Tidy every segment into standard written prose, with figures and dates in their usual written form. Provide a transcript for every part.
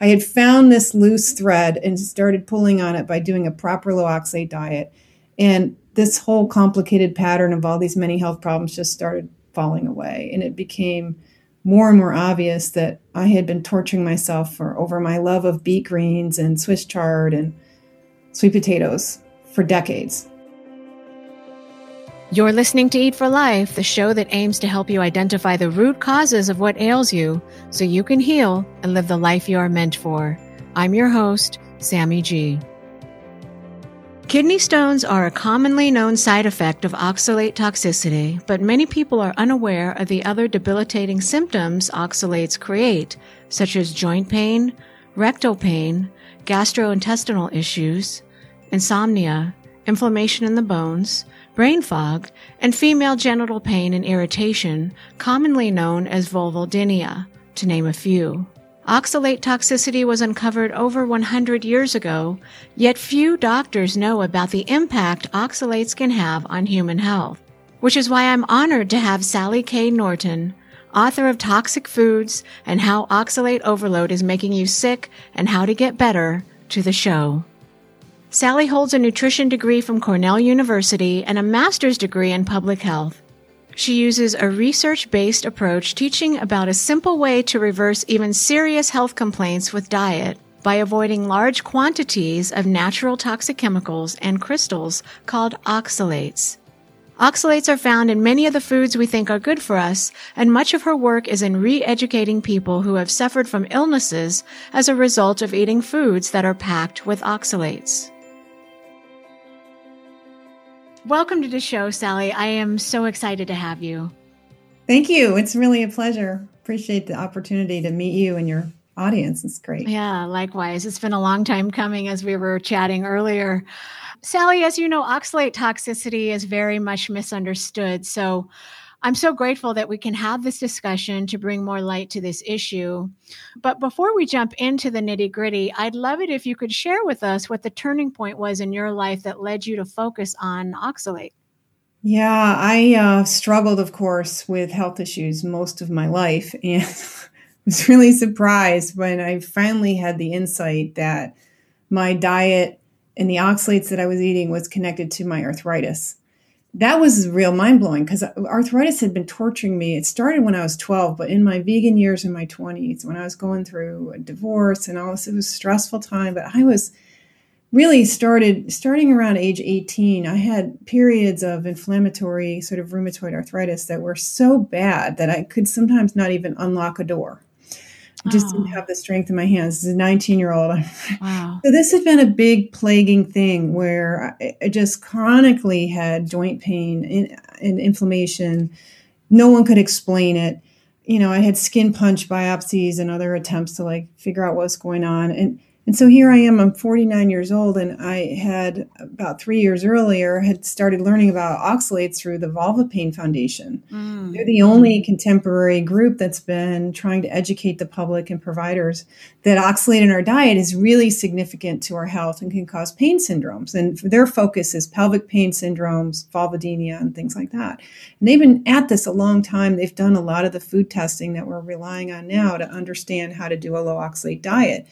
I had found this loose thread and started pulling on it by doing a proper low oxalate diet. And this whole complicated pattern of all these many health problems just started falling away. And it became more and more obvious that I had been torturing myself over my love of beet greens and Swiss chard and sweet potatoes for decades. You're listening to Eat for Life, the show that aims to help you identify the root causes of what ails you so you can heal and live the life you are meant for. I'm your host, Sammy G. Kidney stones are a commonly known side effect of oxalate toxicity, but many people are unaware of the other debilitating symptoms oxalates create, such as joint pain, rectal pain, gastrointestinal issues, insomnia, inflammation in the bones, brain fog, and female genital pain and irritation, commonly known as vulvodynia, to name a few. Oxalate toxicity was uncovered over 100 years ago, yet few doctors know about the impact oxalates can have on human health, which is why I'm honored to have Sally K. Norton, author of Toxic Foods and How Oxalate Overload is Making You Sick and How to Get Better, to the show. Sally holds a nutrition degree from Cornell University and a master's degree in public health. She uses a research-based approach teaching about a simple way to reverse even serious health complaints with diet by avoiding large quantities of natural toxic chemicals and crystals called oxalates. Oxalates are found in many of the foods we think are good for us, and much of her work is in re-educating people who have suffered from illnesses as a result of eating foods that are packed with oxalates. Welcome to the show, Sally. I am so excited to have you. Thank you. It's really a pleasure. Appreciate the opportunity to meet you and your audience. It's great. Yeah, likewise. It's been a long time coming, as we were chatting earlier. Sally, as you know, oxalate toxicity is very much misunderstood. So I'm so grateful that we can have this discussion to bring more light to this issue. But before we jump into the nitty-gritty, I'd love it if you could share with us what the turning point was in your life that led you to focus on oxalate. Yeah, I struggled, of course, with health issues most of my life, and was really surprised when I finally had the insight that my diet and the oxalates that I was eating was connected to my arthritis. That was real mind-blowing because arthritis had been torturing me. It started when I was 12, but in my vegan years in my 20s, when I was going through a divorce and all this, it was a stressful time. But I was really starting around age 18, I had periods of inflammatory sort of rheumatoid arthritis that were so bad that I could sometimes not even unlock a door. I just didn't have the strength in my hands. As a 19-year-old. Wow. So this had been a big plaguing thing where I just chronically had joint pain and inflammation. No one could explain it. You know, I had skin punch biopsies and other attempts to like figure out what was going on. And so here I am, I'm 49 years old, and I had about 3 years earlier had started learning about oxalates through the Vulva Pain Foundation. Mm. They're the only contemporary group that's been trying to educate the public and providers that oxalate in our diet is really significant to our health and can cause pain syndromes. And their focus is pelvic pain syndromes, vulvodynia, and things like that. And they've been at this a long time. They've done a lot of the food testing that we're relying on now to understand how to do a low oxalate diet.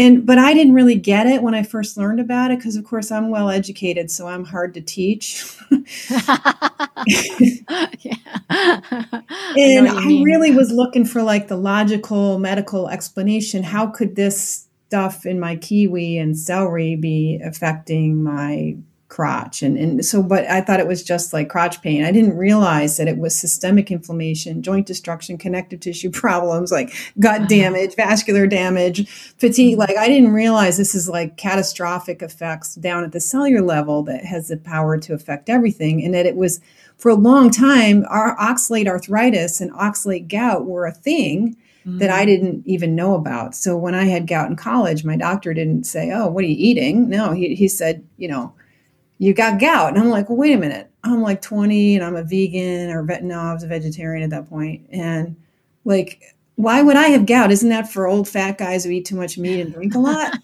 But I didn't really get it when I first learned about it because, of course, I'm well educated, so I'm hard to teach. And I really was looking for like the logical medical explanation. How could this stuff in my kiwi and celery be affecting my crotch? But I thought it was just like crotch pain. I didn't realize that it was systemic inflammation, joint destruction, connective tissue problems, like gut damage, vascular damage, fatigue. Like I didn't realize this is like catastrophic effects down at the cellular level that has the power to affect everything. And that it was for a long time, our oxalate arthritis and oxalate gout were a thing that I didn't even know about. So when I had gout in college, my doctor didn't say, "Oh, what are you eating?" No, he said, you know, "You got gout." And I'm like, well, wait a minute. I'm like 20 and I'm a vegan I was a vegetarian at that point. And like, why would I have gout? Isn't that for old fat guys who eat too much meat and drink a lot?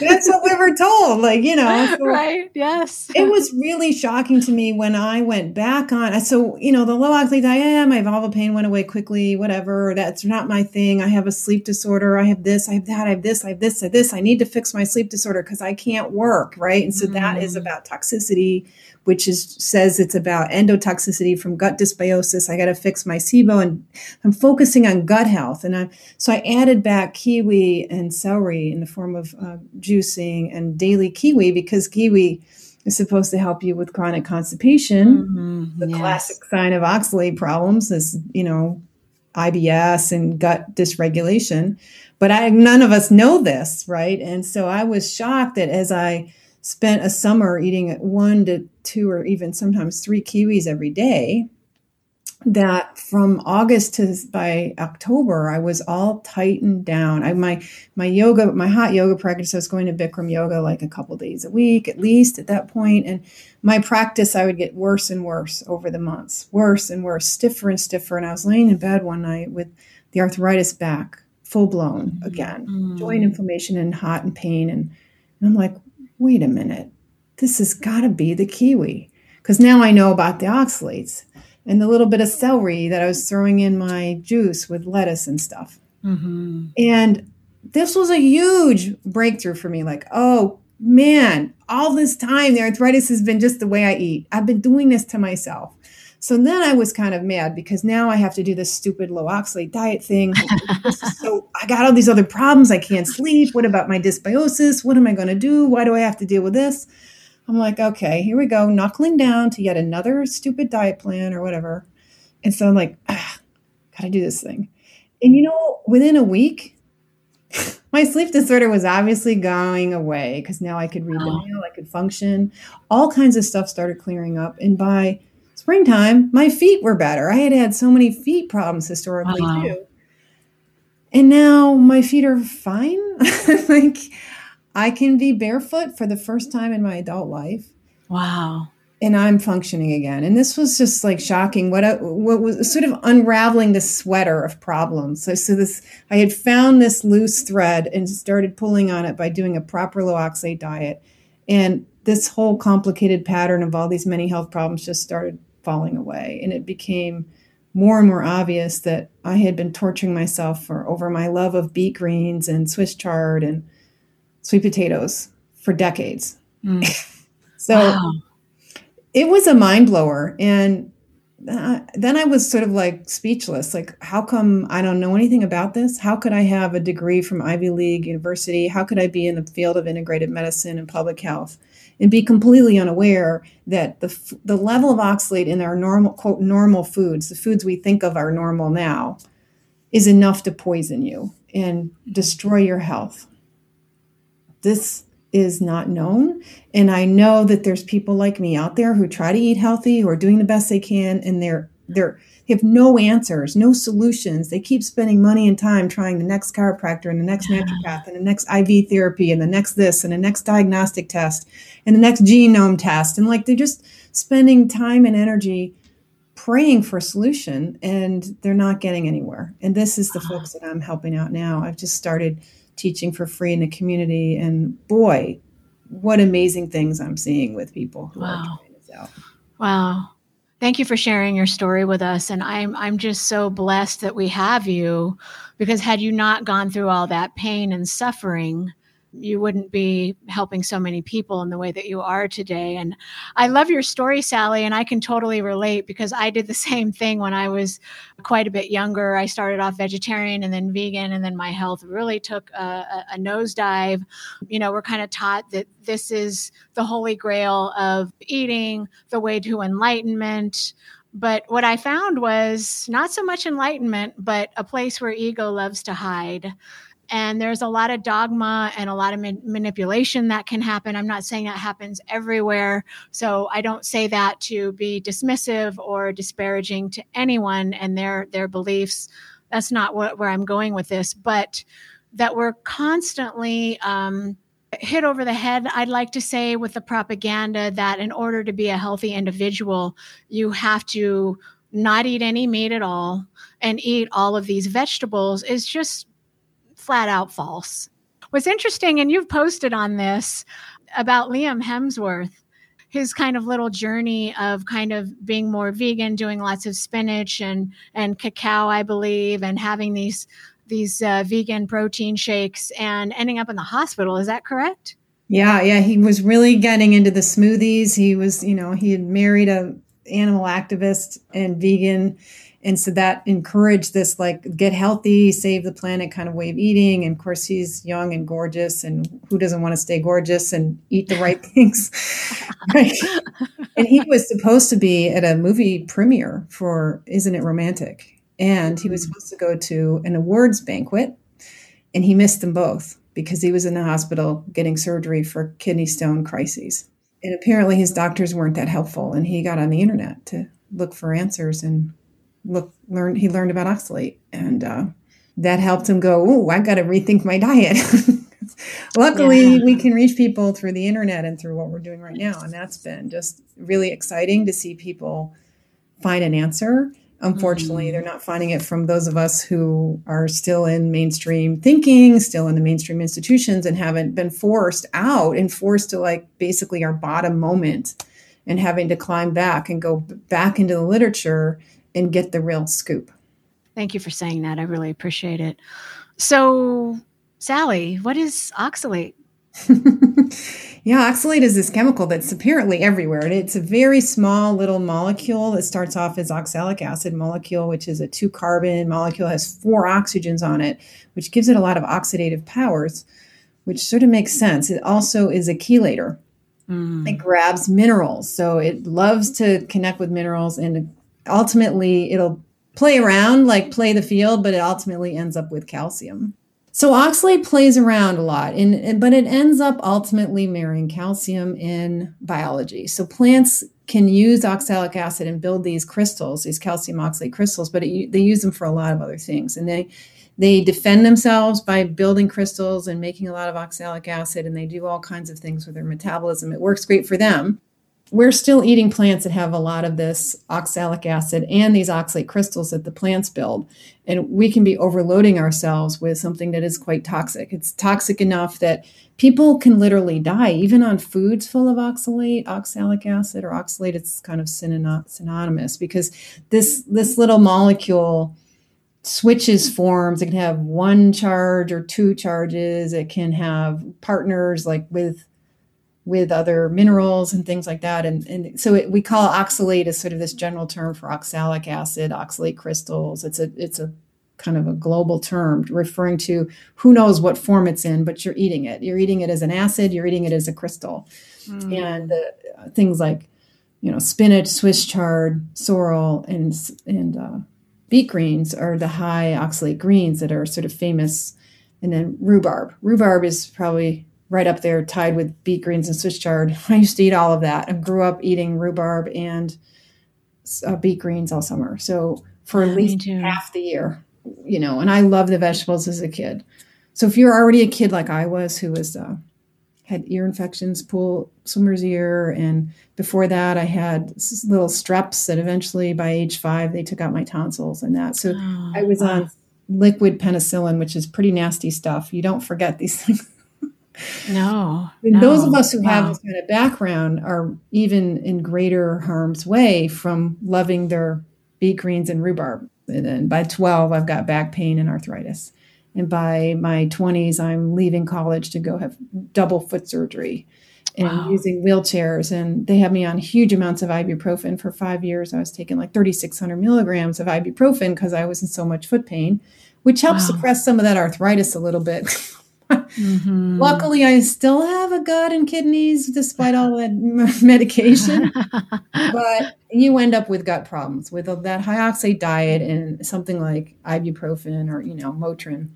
That's what we were told. Like, you know, so right. Yes. It was really shocking to me when I went back on. So, you know, the low oxalate diet, my vulva pain went away quickly, whatever. That's not my thing. I have a sleep disorder. I have this, I have that, I have this, I have this, I have this. I need to fix my sleep disorder because I can't work. Right. And so that is about toxicity, which says it's about endotoxicity from gut dysbiosis. I got to fix my SIBO, and I'm focusing on gut health. And so I added back kiwi and celery in the form of juicing and daily kiwi, because kiwi is supposed to help you with chronic constipation. Mm-hmm. The classic sign of oxalate problems is, you know, IBS and gut dysregulation. But none of us know this, right? And so I was shocked that as I spent a summer eating 1 to 2 or even sometimes 3 kiwis every day, that from August to by October, I was all tightened down. My hot yoga practice, I was going to Bikram yoga like a couple days a week, at least at that point. And my practice, I would get worse and worse over the months, worse and worse, stiffer and stiffer. And I was laying in bed one night with the arthritis back, full blown again, joint inflammation and hot and pain. And I'm like, wait a minute, this has got to be the kiwi, because now I know about the oxalates and the little bit of celery that I was throwing in my juice with lettuce and stuff. Mm-hmm. And this was a huge breakthrough for me. Like, oh man, all this time the arthritis has been just the way I eat. I've been doing this to myself. So then I was kind of mad because now I have to do this stupid low oxalate diet thing. So I got all these other problems. I can't sleep. What about my dysbiosis? What am I going to do? Why do I have to deal with this? I'm like, okay, here we go. Knuckling down to yet another stupid diet plan or whatever. And so I'm like, got to do this thing. And you know, within a week, my sleep disorder was obviously going away because now I could read the mail. I could function. All kinds of stuff started clearing up. And by springtime, my feet were better. I had had so many feet problems historically too. And now my feet are fine. Like I can be barefoot for the first time in my adult life. Wow. And I'm functioning again. And this was just like shocking. What was sort of unraveling the sweater of problems. So this, I had found this loose thread and started pulling on it by doing a proper low oxalate diet. And this whole complicated pattern of all these many health problems just started falling away. And it became more and more obvious that I had been torturing myself over my love of beet greens and Swiss chard and sweet potatoes for decades. So it was a mind blower. And then I was sort of like speechless, like, how come I don't know anything about this? How could I have a degree from Ivy League University? How could I be in the field of integrated medicine and public health and be completely unaware that the level of oxalate in our normal, quote, normal foods, the foods we think of are normal now, is enough to poison you and destroy your health. This is not known. And I know that there's people like me out there who try to eat healthy, who are doing the best they can, and they have no answers, no solutions. They keep spending money and time trying the next chiropractor and the next naturopath and the next IV therapy and the next this and the next diagnostic test and the next genome test. And like, they're just spending time and energy praying for a solution, and they're not getting anywhere. And this is the folks that I'm helping out now. I've just started teaching for free in the community, and boy, what amazing things I'm seeing with people who are trying this out. Wow. Thank you for sharing your story with us. And I'm just so blessed that we have you, because had you not gone through all that pain and suffering, you wouldn't be helping so many people in the way that you are today. And I love your story, Sally, and I can totally relate, because I did the same thing when I was quite a bit younger. I started off vegetarian and then vegan, and then my health really took a nosedive. You know, we're kind of taught that this is the holy grail of eating, the way to enlightenment. But what I found was not so much enlightenment, but a place where ego loves to hide. And there's a lot of dogma and a lot of manipulation that can happen. I'm not saying that happens everywhere. So I don't say that to be dismissive or disparaging to anyone and their beliefs. That's not where I'm going with this, but that we're constantly hit over the head, I'd like to say, with the propaganda that in order to be a healthy individual, you have to not eat any meat at all and eat all of these vegetables, is just flat out false. What's interesting, and you've posted on this, about Liam Hemsworth, his kind of little journey of kind of being more vegan, doing lots of spinach and cacao, I believe, and having these vegan protein shakes and ending up in the hospital. Is that correct? Yeah. He was really getting into the smoothies. He was, he had married an animal activist and vegan. And so that encouraged this, get healthy, save the planet kind of way of eating. And of course, he's young and gorgeous, and who doesn't want to stay gorgeous and eat the right things? Right? And he was supposed to be at a movie premiere for Isn't It Romantic? And he was supposed to go to an awards banquet, and he missed them both because he was in the hospital getting surgery for kidney stone crises. And apparently his doctors weren't that helpful, and he got on the internet to look for answers, and he learned about oxalate, and that helped him go, "Ooh, I've got to rethink my diet." Luckily, we can reach people through the internet and through what we're doing right now, and that's been just really exciting to see people find an answer. Unfortunately, they're not finding it from those of us who are still in mainstream thinking, still in the mainstream institutions, and haven't been forced out and forced to basically our bottom moment and having to climb back and go back into the literature and get the real scoop. Thank you for saying that. I really appreciate it. So, Sally, what is oxalate? Yeah, oxalate is this chemical that's apparently everywhere. And it's a very small little molecule that starts off as oxalic acid molecule, which is a 2-carbon molecule, has 4 oxygens on it, which gives it a lot of oxidative powers, which sort of makes sense. It also is a chelator. It grabs minerals. So it loves to connect with minerals, and ultimately it'll play around, play the field, but it ultimately ends up with calcium. So oxalate plays around a lot, but it ends up ultimately marrying calcium in biology. So plants can use oxalic acid and build these crystals, these calcium oxalate crystals, but they use them for a lot of other things. And they defend themselves by building crystals and making a lot of oxalic acid, and they do all kinds of things with their metabolism. It works great for them. We're still eating plants that have a lot of this oxalic acid and these oxalate crystals that the plants build. And we can be overloading ourselves with something that is quite toxic. It's toxic enough that people can literally die, even on foods full of oxalate, oxalic acid, or oxalate. It's kind of synonymous because this little molecule switches forms. It can have 1 charge or 2 charges. It can have partners with other minerals and things like that. And so we call oxalate as sort of this general term for oxalic acid, oxalate crystals. It's a kind of a global term referring to who knows what form it's in, but you're eating it. You're eating it as an acid, you're eating it as a crystal. And things like, spinach, Swiss chard, sorrel, and beet greens are the high oxalate greens that are sort of famous. And then rhubarb. Rhubarb is probably right up there, tied with beet greens and Swiss chard. I used to eat all of that. I grew up eating rhubarb and beet greens all summer. So for at least half the year, and I loved the vegetables as a kid. So if you're already a kid like I was, who was had ear infections, pool swimmer's ear, and before that I had little streps that eventually by age 5, they took out my tonsils and that. So I was on liquid penicillin, which is pretty nasty stuff. You don't forget these things. No. Those of us who have this kind of background are even in greater harm's way from loving their beet greens and rhubarb. And then by 12, I've got back pain and arthritis. And by my 20s, I'm leaving college to go have double foot surgery and using wheelchairs. And they had me on huge amounts of ibuprofen for 5 years. I was taking 3,600 milligrams of ibuprofen because I was in so much foot pain, which helps suppress some of that arthritis a little bit. Luckily, I still have a gut and kidneys despite all that medication, but you end up with gut problems with that high oxalate diet and something like ibuprofen or, Motrin.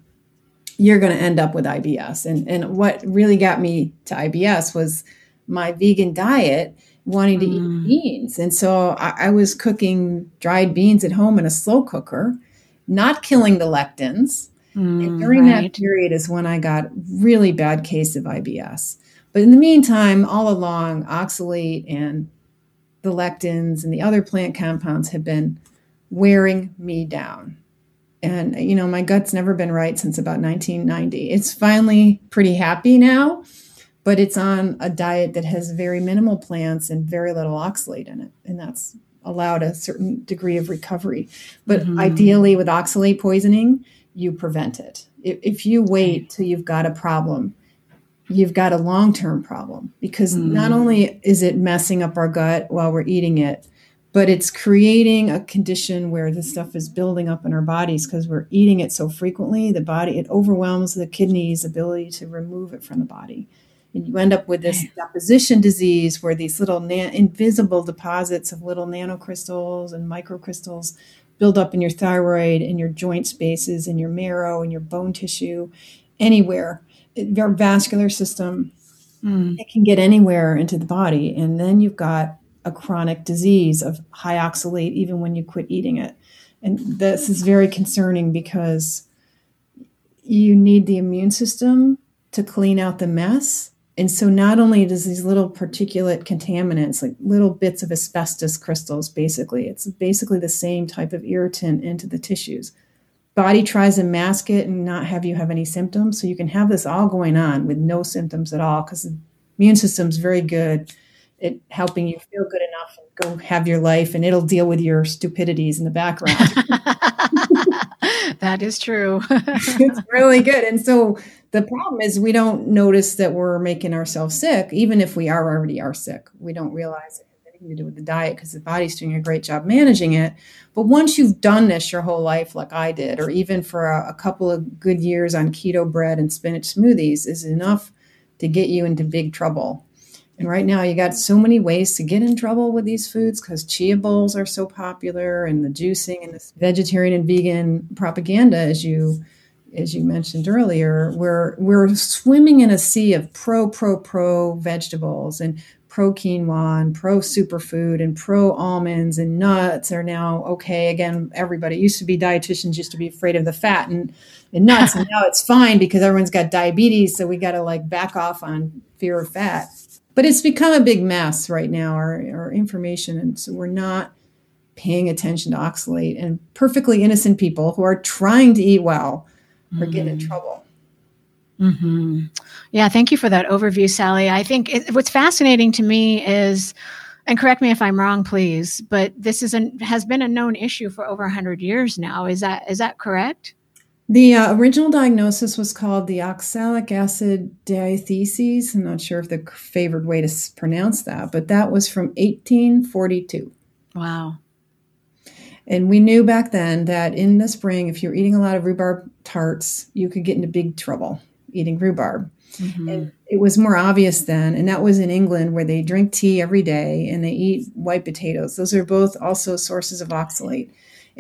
You're going to end up with IBS. And what really got me to IBS was my vegan diet, wanting to eat beans. And so I was cooking dried beans at home in a slow cooker, not killing the lectins. And during that period is when I got really bad case of IBS. But in the meantime, all along, oxalate and the lectins and the other plant compounds have been wearing me down. And, you know, my gut's never been right since about 1990. It's finally pretty happy now, but it's on a diet that has very minimal plants and very little oxalate in it. And that's allowed a certain degree of recovery. But ideally with oxalate poisoning, you prevent it. If you wait till you've got a problem, you've got a long-term problem, because not only is it messing up our gut while we're eating it, but it's creating a condition where this stuff is building up in our bodies because we're eating it so frequently. The body, it overwhelms the kidney's ability to remove it from the body. And you end up with this deposition disease where these little invisible deposits of little nanocrystals and microcrystals build up in your thyroid, in your joint spaces, in your marrow, in your bone tissue, anywhere. Your vascular system, it can get anywhere into the body. And then you've got a chronic disease of high oxalate, even when you quit eating it. And this is very concerning because you need the immune system to clean out the mess. And so not only does these little particulate contaminants, like little bits of asbestos crystals, basically, it's basically the same type of irritant into the tissues. Body tries to mask it and not have you have any symptoms. So you can have this all going on with no symptoms at all because the immune system's very good at helping you feel good enough and go have your life, and it'll deal with your stupidities in the background. That is true. It's really good. And so the problem is we don't notice that we're making ourselves sick, even if we already are sick. We don't realize it has anything to do with the diet because the body's doing a great job managing it. But once you've done this your whole life like I did, or even for a couple of good years on keto bread and spinach smoothies, is enough to get you into big trouble. And right now you got so many ways to get in trouble with these foods because chia bowls are so popular, and the juicing and this vegetarian and vegan propaganda, as you mentioned earlier, we're swimming in a sea of pro vegetables and pro quinoa and pro superfood and pro almonds, and nuts are now okay. Again, everybody used to be dietitians used to be afraid of the fat and nuts, and now it's fine because everyone's got diabetes. So we got to like back off on fear of fat. But it's become a big mess right now, our information. And so we're not paying attention to oxalate. And perfectly innocent people who are trying to eat well are getting in trouble. Mm-hmm. Yeah, thank you for that overview, Sally. I think what's fascinating to me is, and correct me if I'm wrong, please, but this has been a known issue for over 100 years now. Is that correct? The original diagnosis was called the oxalic acid diathesis. I'm not sure if the favored way to pronounce that, but that was from 1842. Wow. And we knew back then that in the spring, if you're eating a lot of rhubarb tarts, you could get into big trouble eating rhubarb. Mm-hmm. And it was more obvious then. And that was in England, where they drink tea every day and they eat white potatoes. Those are both also sources of oxalate.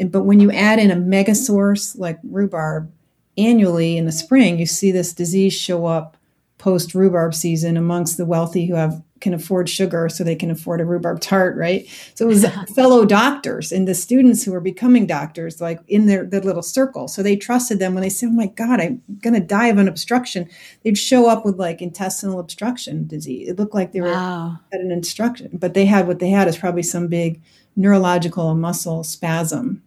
But when you add in a mega source like rhubarb annually in the spring, you see this disease show up post rhubarb season amongst the wealthy who can afford sugar so they can afford a rhubarb tart, right? So it was fellow doctors and the students who were becoming doctors, like in their little circle. So they trusted them when they said, oh my God, I'm going to die of an obstruction. They'd show up with like intestinal obstruction disease. It looked like they had an obstruction, but what they had is probably some big neurological muscle spasm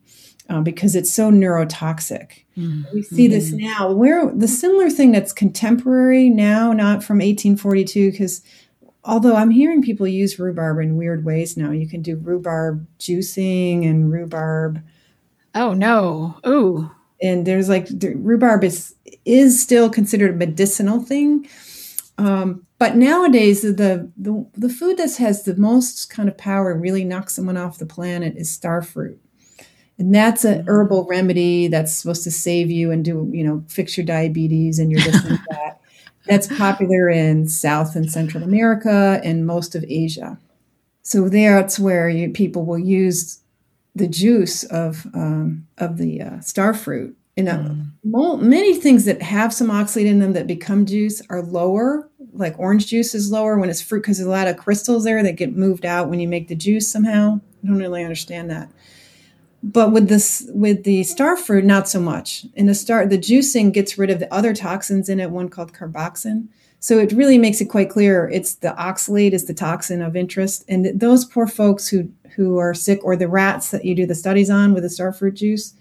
because it's so neurotoxic. Mm-hmm. We see this now. Where the similar thing that's contemporary now, not from 1842, because although I'm hearing people use rhubarb in weird ways now, you can do rhubarb juicing and rhubarb. Oh no! Ooh. And there's like rhubarb is still considered a medicinal thing. But nowadays, the food that has the most kind of power and really knocks someone off the planet is starfruit. And that's an herbal remedy that's supposed to save you and fix your diabetes and your this and that. That's popular in South and Central America and most of Asia. So that's where people will use the juice of the starfruit. And many things that have some oxalate in them that become juice are lower, like orange juice is lower when it's fruit because there's a lot of crystals there that get moved out when you make the juice somehow. I don't really understand that. But with the starfruit, not so much. And the juicing gets rid of the other toxins in it, one called carboxin. So it really makes it quite clear it's the oxalate is the toxin of interest. And those poor folks who are sick, or the rats that you do the studies on with the starfruit juice,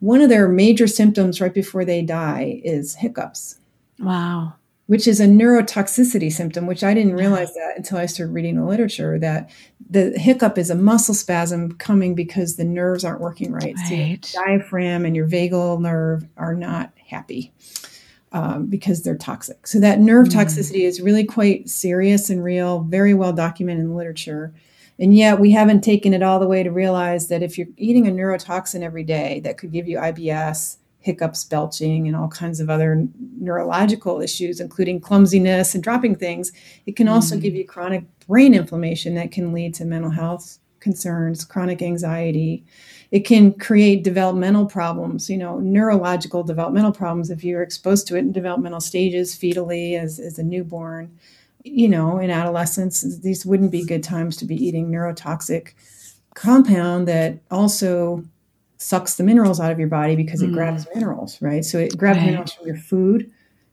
one of their major symptoms right before they die is hiccups. Wow. Which is a neurotoxicity symptom, which I didn't realize that until I started reading the literature, that the hiccup is a muscle spasm coming because the nerves aren't working right. So your diaphragm and your vagal nerve are not happy because they're toxic. So that nerve toxicity is really quite serious and real, very well documented in the literature. And yet we haven't taken it all the way to realize that if you're eating a neurotoxin every day, that could give you IBS, hiccups, belching, and all kinds of other neurological issues, including clumsiness and dropping things. It can also give you chronic brain inflammation that can lead to mental health concerns, chronic anxiety. It can create developmental problems, you know, neurological developmental problems if you're exposed to it in developmental stages, fetally, as a newborn. You know, in adolescence, these wouldn't be good times to be eating neurotoxic compound that also sucks the minerals out of your body because it grabs minerals, right? So it grabs minerals from your food,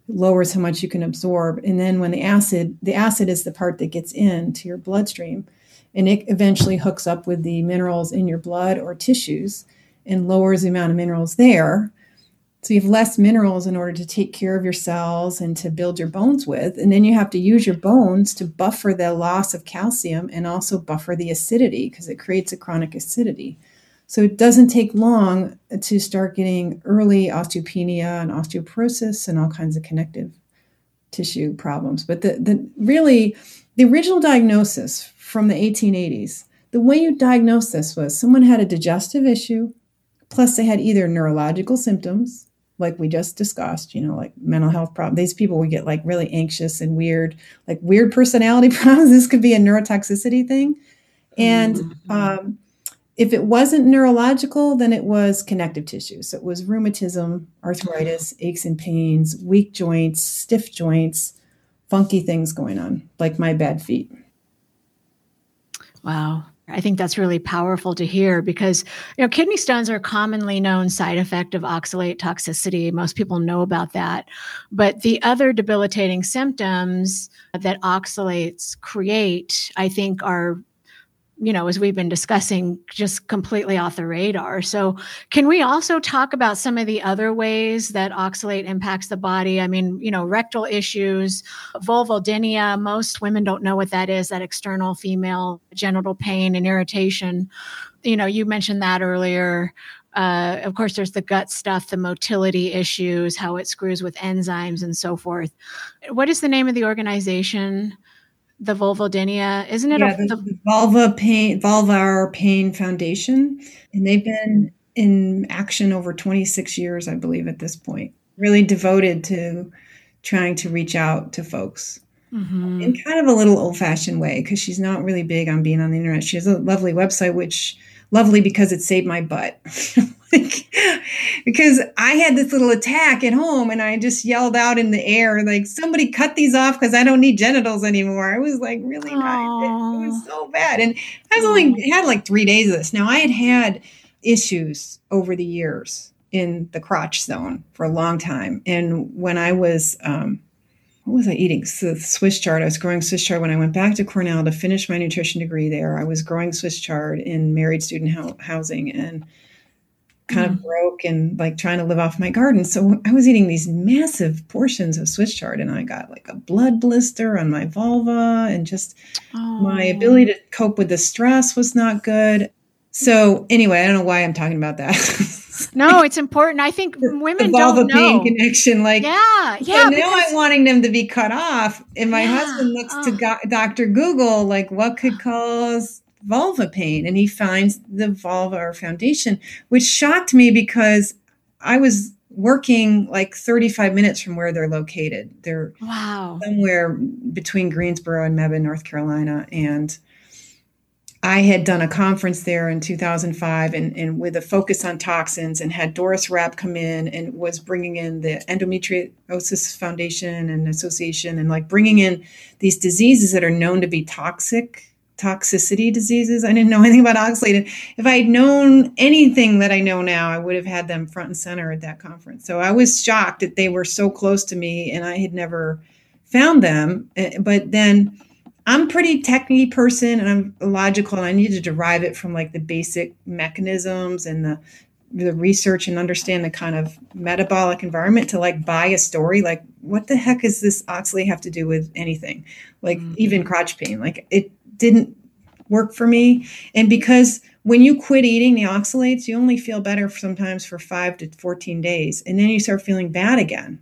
lowers how much you can absorb. And then when the acid is the part that gets into your bloodstream, and it eventually hooks up with the minerals in your blood or tissues and lowers the amount of minerals there. So you have less minerals in order to take care of your cells and to build your bones with. And then you have to use your bones to buffer the loss of calcium and also buffer the acidity because it creates a chronic acidity. So it doesn't take long to start getting early osteopenia and osteoporosis and all kinds of connective tissue problems. But the original diagnosis from the 1880s, the way you diagnose this was someone had a digestive issue, plus they had either neurological symptoms, like we just discussed, you know, like mental health problems. These people would get like really anxious and weird, like weird personality problems. This could be a neurotoxicity thing. And, if it wasn't neurological, then it was connective tissue. So it was rheumatism, arthritis, aches and pains, weak joints, stiff joints, funky things going on, like my bad feet. Wow. I think that's really powerful to hear because, you know, kidney stones are a commonly known side effect of oxalate toxicity. Most people know about that. But the other debilitating symptoms that oxalates create, I think, are, you know, as we've been discussing, just completely off the radar. So can we also talk about some of the other ways that oxalate impacts the body? I mean, you know, rectal issues, vulvodynia, most women don't know what that is, that external female genital pain and irritation. You know, you mentioned that earlier. Of course, there's the gut stuff, the motility issues, how it screws with enzymes and so forth. What is the name of the organization? The Vulvodynia, isn't it? Yeah, the Vulva Pain Foundation. And they've been in action over 26 years, I believe, at this point, really devoted to trying to reach out to folks in kind of a little old fashioned way, because she's not really big on being on the internet. She has a lovely website, which lovely because it saved my butt. Because I had this little attack at home and I just yelled out in the air, like, somebody cut these off because I don't need genitals anymore. I was like, really? It was so bad. And I was only had like 3 days of this. Now, I had issues over the years in the crotch zone for a long time. And when I was, what was I eating? So Swiss chard. I was growing Swiss chard. When I went back to Cornell to finish my nutrition degree there, I was growing Swiss chard in married student housing and kind of broke and like trying to live off my garden. So I was eating these massive portions of Swiss chard and I got like a blood blister on my vulva and just my ability to cope with the stress was not good. So anyway, I don't know why I'm talking about that. No, it's important. I think women don't know. The pain connection. Like, yeah. So now I'm wanting them to be cut off. And my husband looks to Dr. Google, like what could cause vulva pain, and he finds the Vulva Foundation, which shocked me because I was working like 35 minutes from where they're located. They're somewhere between Greensboro and Mebane, North Carolina. And I had done a conference there in 2005 and with a focus on toxins and had Doris Rapp come in and was bringing in the Endometriosis Foundation and Association and like bringing in these diseases that are known to be toxicity diseases. I didn't know anything about oxalate. If I had known anything that I know now, I would have had them front and center at that conference. So I was shocked that they were so close to me and I had never found them. But then I'm a pretty technical person and I'm logical and I need to derive it from like the basic mechanisms and the the research and understand the kind of metabolic environment to like buy a story. Like, what the heck is this oxalate have to do with anything? Like even crotch pain, like it didn't work for me. And because when you quit eating the oxalates, you only feel better sometimes for 5 to 14 days. And then you start feeling bad again.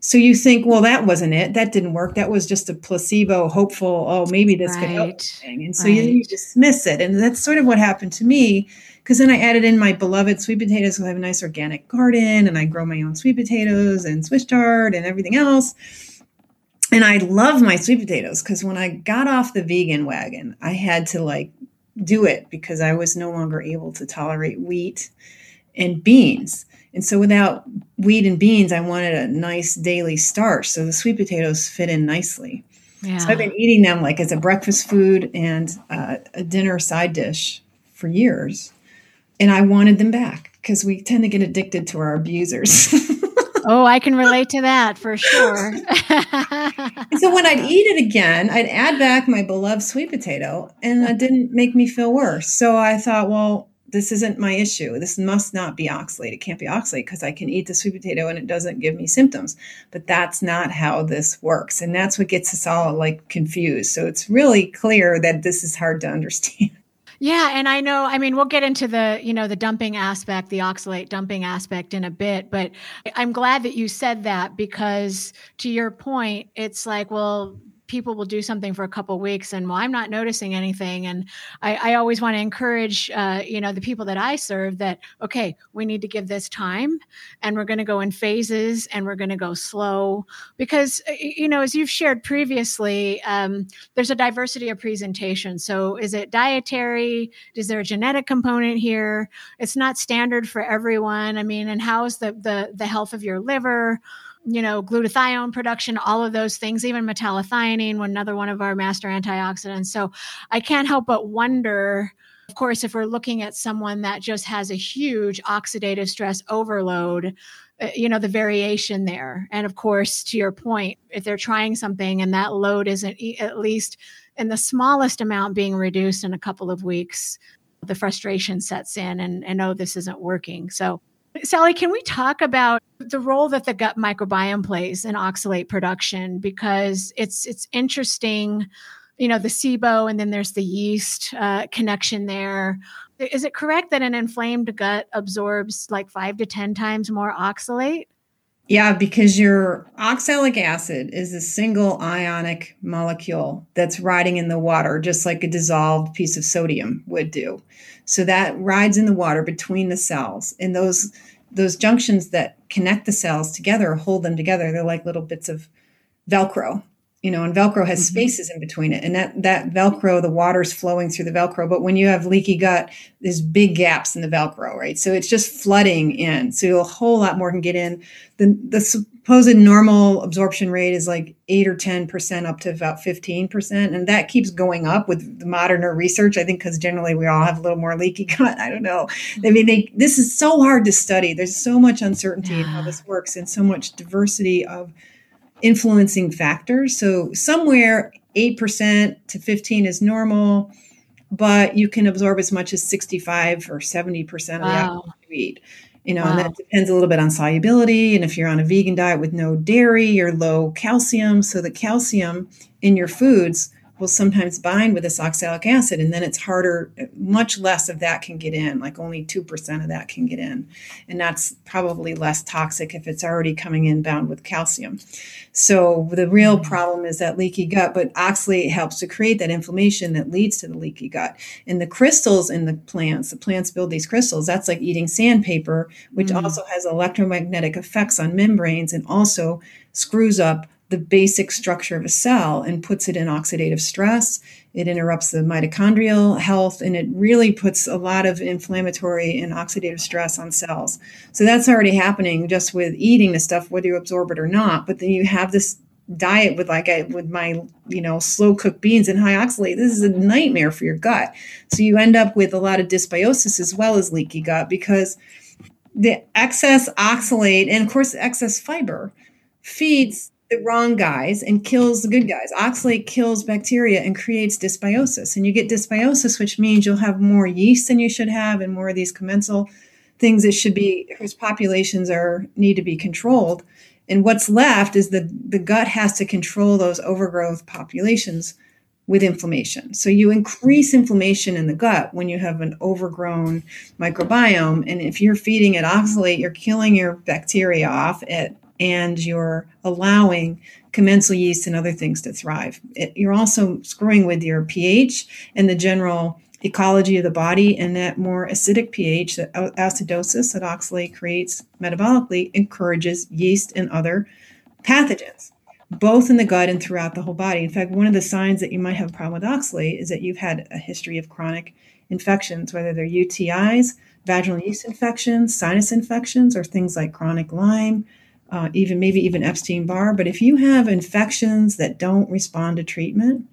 So you think, well, that wasn't it. That didn't work. That was just a placebo, hopeful, oh, maybe this could help. And so you dismiss it. And that's sort of what happened to me, because then I added in my beloved sweet potatoes. I have a nice organic garden, and I grow my own sweet potatoes and Swiss chard and everything else. And I love my sweet potatoes, because when I got off the vegan wagon, I had to like do it because I was no longer able to tolerate wheat and beans. And so without wheat and beans, I wanted a nice daily starch. So the sweet potatoes fit in nicely. Yeah. So I've been eating them like as a breakfast food and a dinner side dish for years. And I wanted them back because we tend to get addicted to our abusers. Oh, I can relate to that for sure. And so when I'd eat it again, I'd add back my beloved sweet potato, and that didn't make me feel worse. So I thought, well, this isn't my issue. This must not be oxalate. It can't be oxalate because I can eat the sweet potato and it doesn't give me symptoms. But that's not how this works. And that's what gets us all like confused. So it's really clear that this is hard to understand. Yeah. And I know, I mean, we'll get into the, you know, the dumping aspect, the oxalate dumping aspect in a bit, but I'm glad that you said that because to your point, it's like, well, people will do something for a couple of weeks and, well, I'm not noticing anything. And I always want to encourage, you know, the people that I serve that, okay, we need to give this time and we're going to go in phases and we're going to go slow because, you know, as you've shared previously, there's a diversity of presentation. So is it dietary? Is there a genetic component here? It's not standard for everyone. I mean, and how's the health of your liver? You know, glutathione production, all of those things, even metallothioneine, another one of our master antioxidants. So I can't help but wonder, of course, if we're looking at someone that just has a huge oxidative stress overload, you know, the variation there. And of course, to your point, if they're trying something and that load isn't at least in the smallest amount being reduced in a couple of weeks, the frustration sets in and oh, this isn't working. So Sally, can we talk about the role that the gut microbiome plays in oxalate production? Because it's interesting, you know, the SIBO and then there's the yeast connection there. Is it correct that an inflamed gut absorbs like 5 to 10 times more oxalate? Yeah, because your oxalic acid is a single ionic molecule that's riding in the water, just like a dissolved piece of sodium would do. So that rides in the water between the cells. And those junctions that connect the cells together, hold them together, they're like little bits of Velcro, you know, and Velcro has spaces in between it. And that Velcro, the water's flowing through the Velcro. But when you have leaky gut, there's big gaps in the Velcro, right? So it's just flooding in. So a whole lot more can get in. The supposed normal absorption rate is like 8 or 10% up to about 15%. And that keeps going up with the moderner research, I think, because generally we all have a little more leaky gut. I don't know. I mean, this is so hard to study. There's so much uncertainty in how this works and so much diversity of influencing factors. So somewhere 8% to 15 is normal, but you can absorb as much as 65 or 70% of the oxalate you eat. You know, and that depends a little bit on solubility. And if you're on a vegan diet with no dairy, you're low calcium. So the calcium in your foods will sometimes bind with this oxalic acid. And then it's harder, much less of that can get in, like only 2% of that can get in. And that's probably less toxic if it's already coming in bound with calcium. So the real problem is that leaky gut, but oxalate helps to create that inflammation that leads to the leaky gut. And the crystals in the plants build these crystals. That's like eating sandpaper, which also has electromagnetic effects on membranes and also screws up the basic structure of a cell and puts it in oxidative stress. It interrupts the mitochondrial health, and it really puts a lot of inflammatory and oxidative stress on cells. So that's already happening just with eating the stuff, whether you absorb it or not. But then you have this diet with my, you know, slow cooked beans and high oxalate. This is a nightmare for your gut. So you end up with a lot of dysbiosis as well as leaky gut because the excess oxalate and of course excess fiber feeds the wrong guys and kills the good guys. Oxalate kills bacteria and creates dysbiosis. And you get dysbiosis, which means you'll have more yeast than you should have and more of these commensal things that should be, whose populations are, need to be controlled. And what's left is the gut has to control those overgrowth populations with inflammation. So you increase inflammation in the gut when you have an overgrown microbiome. And if you're feeding it oxalate, you're killing your bacteria off it, and you're allowing commensal yeast and other things to thrive. You're also screwing with your pH and the general ecology of the body, and that more acidic pH, that acidosis that oxalate creates metabolically, encourages yeast and other pathogens, both in the gut and throughout the whole body. In fact, one of the signs that you might have a problem with oxalate is that you've had a history of chronic infections, whether they're UTIs, vaginal yeast infections, sinus infections, or things like chronic Lyme, even Epstein-Barr. But if you have infections that don't respond to treatment,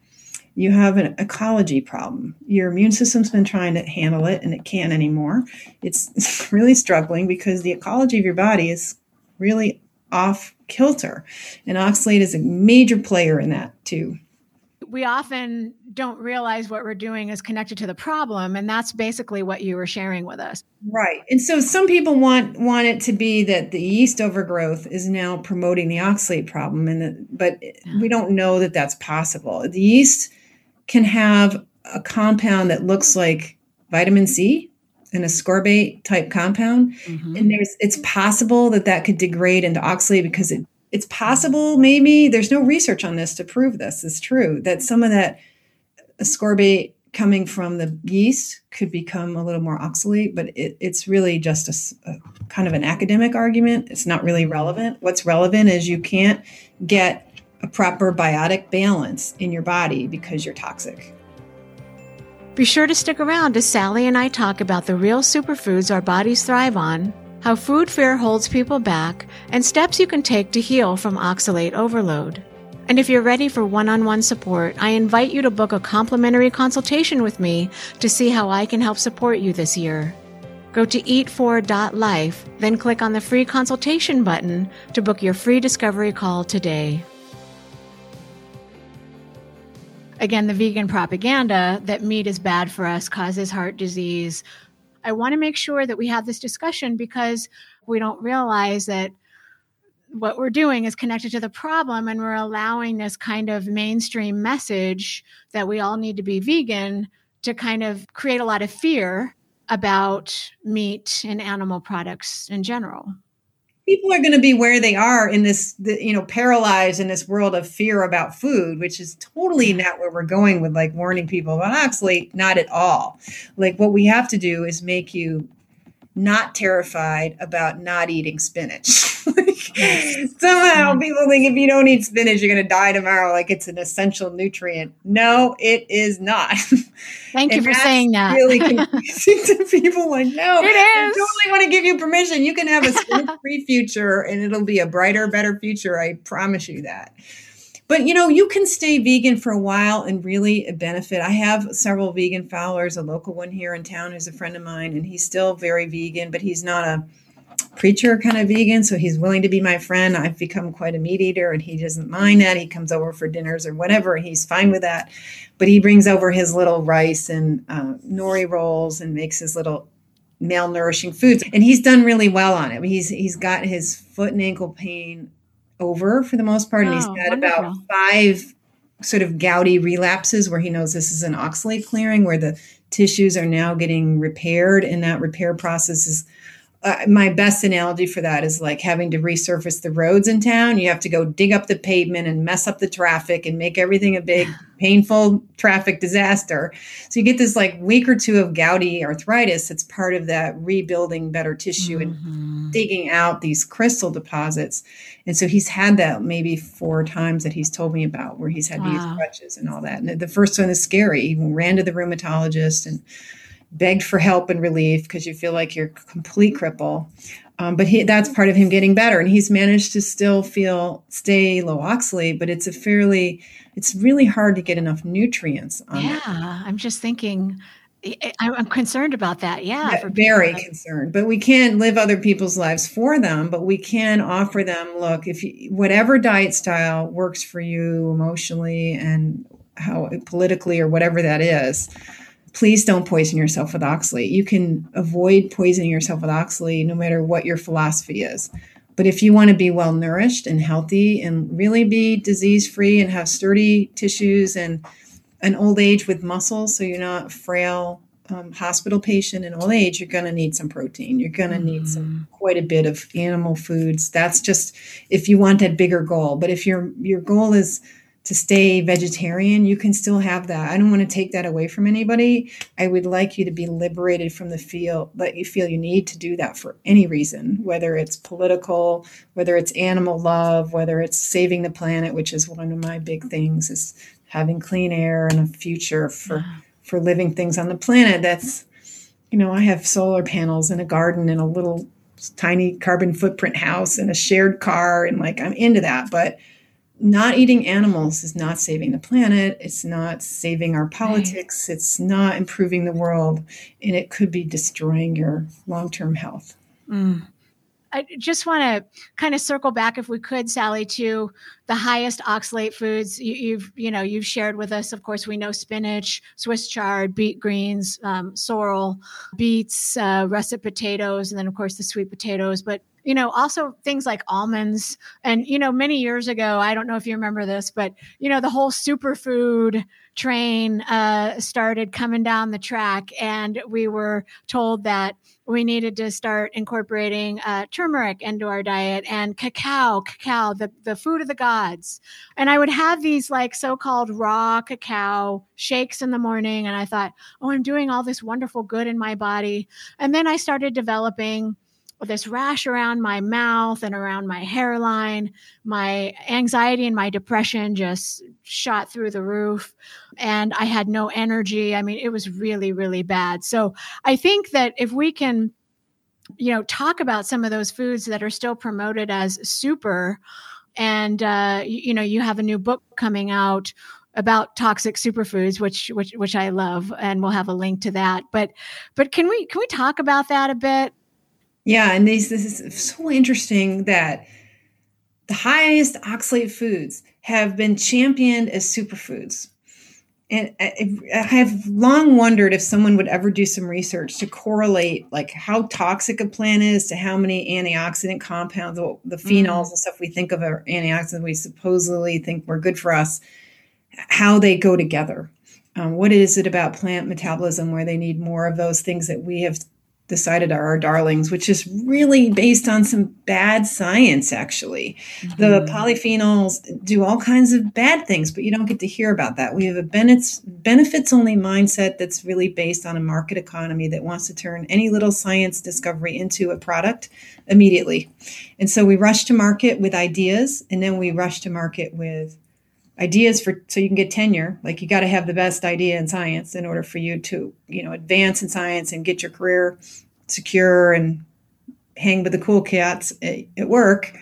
you have an ecology problem. Your immune system's been trying to handle it, and it can't anymore. It's really struggling because the ecology of your body is really off kilter. And oxalate is a major player in that too. We often don't realize what we're doing is connected to the problem. And that's basically what you were sharing with us. Right. And so some people want it to be that the yeast overgrowth is now promoting the oxalate problem. We don't know that that's possible. The yeast can have a compound that looks like vitamin C, an ascorbate type compound. Mm-hmm. And it's possible that could degrade into oxalate because it's possible, maybe, there's no research on this to prove this is true, that some of that ascorbate coming from the yeast could become a little more oxalate, but it's really just a kind of an academic argument. It's not really relevant. What's relevant is you can't get a proper biotic balance in your body because you're toxic. Be sure to stick around as Sally and I talk about the real superfoods our bodies thrive on, how food fear holds people back, and steps you can take to heal from oxalate overload. And if you're ready for one-on-one support, I invite you to book a complimentary consultation with me to see how I can help support you this year. Go to eatfor.life, then click on the free consultation button to book your free discovery call today. Again, the vegan propaganda that meat is bad for us, causes heart disease. I want to make sure that we have this discussion because we don't realize that what we're doing is connected to the problem, and we're allowing this kind of mainstream message that we all need to be vegan to kind of create a lot of fear about meat and animal products in general. People are going to be where they are in this, paralyzed in this world of fear about food, which is totally not where we're going with like warning people about oxalate, not at all. Like what we have to do is make you not terrified about not eating spinach. Somehow people think if you don't eat spinach, you're going to die tomorrow. Like it's an essential nutrient. No, it is not. Thank you for saying that. Really confusing to people. Like, no, it is. I totally want to give you permission. You can have a spinach-free future, and it'll be a brighter, better future. I promise you that. But, you can stay vegan for a while and really benefit. I have several vegan followers, a local one here in town who's a friend of mine, and he's still very vegan, but he's not a preacher kind of vegan. So he's willing to be my friend. I've become quite a meat eater, and he doesn't mind that. He comes over for dinners or whatever, and he's fine with that. But he brings over his little rice and nori rolls and makes his little malnourishing foods. And he's done really well on it. He's got his foot and ankle pain over for the most part. And he's had about 5 sort of gouty relapses where he knows this is an oxalate clearing, where the tissues are now getting repaired. And that repair process is, my best analogy for that is like having to resurface the roads in town. You have to go dig up the pavement and mess up the traffic and make everything a big painful traffic disaster. So you get this like week or two of gouty arthritis. It's part of that rebuilding better tissue and digging out these crystal deposits. And so he's had that maybe 4 times that he's told me about, where he's had to use crutches and all that. And the first one is scary. He ran to the rheumatologist and begged for help and relief because you feel like you're a complete cripple. But that's part of him getting better. And he's managed to still stay low oxalate, but it's it's really hard to get enough nutrients on it. Yeah, I'm just thinking, I'm concerned about that. Yeah very concerned. But we can't live other people's lives for them, but we can offer them, look, if whatever diet style works for you emotionally and how politically or whatever that is, please don't poison yourself with oxalate. You can avoid poisoning yourself with oxalate no matter what your philosophy is. But if you want to be well-nourished and healthy and really be disease-free and have sturdy tissues and an old age with muscles, so you're not frail hospital patient in old age, you're going to need some protein. You're going to need some quite a bit of animal foods. That's just if you want that bigger goal. But if your goal is to stay vegetarian, you can still have that. I don't want to take that away from anybody. I would like you to be liberated from the feel that you feel you need to do that for any reason, whether it's political, whether it's animal love, whether it's saving the planet, which is one of my big things, is having clean air and a future for living things on the planet. That's, you know, I have solar panels and a garden and a little tiny carbon footprint house and a shared car. And like, I'm into that, but not eating animals is not saving the planet. It's not saving our politics. Right. It's not improving the world, and it could be destroying your long-term health. I just want to kind of circle back, if we could, Sally, to the highest oxalate foods you've shared with us. Of course, we know spinach, Swiss chard, beet greens, sorrel, beets, russet potatoes, and then of course the sweet potatoes. But you know, also things like almonds. And you know, many years ago, I don't know if you remember this, but you know, the whole superfood train started coming down the track, and we were told that we needed to start incorporating turmeric into our diet, and cacao, the food of the gods. And I would have these like so-called raw cacao shakes in the morning, and I thought, oh, I'm doing all this wonderful good in my body. And then I started developing this rash around my mouth and around my hairline. My anxiety and my depression just shot through the roof, and I had no energy. I mean, it was really, really bad. So I think that if we can, you know, talk about some of those foods that are still promoted as super, and, you know, you have a new book coming out about toxic superfoods, which I love, and we'll have a link to that. But can we talk about that a bit? Yeah, and this is so interesting that the highest oxalate foods have been championed as superfoods. And I have long wondered if someone would ever do some research to correlate like how toxic a plant is to how many antioxidant compounds, the phenols and stuff we think of are antioxidants we supposedly think were good for us, how they go together. What is it about plant metabolism where they need more of those things that we have decided are our darlings, which is really based on some bad science, actually. Mm-hmm. The polyphenols do all kinds of bad things, but you don't get to hear about that. We have a benefits-only mindset that's really based on a market economy that wants to turn any little science discovery into a product immediately. And so we rush to market with ideas, and then we rush to market with ideas so you can get tenure. Like, you got to have the best idea in science in order for you to, you know, advance in science and get your career secure and hang with the cool cats at work.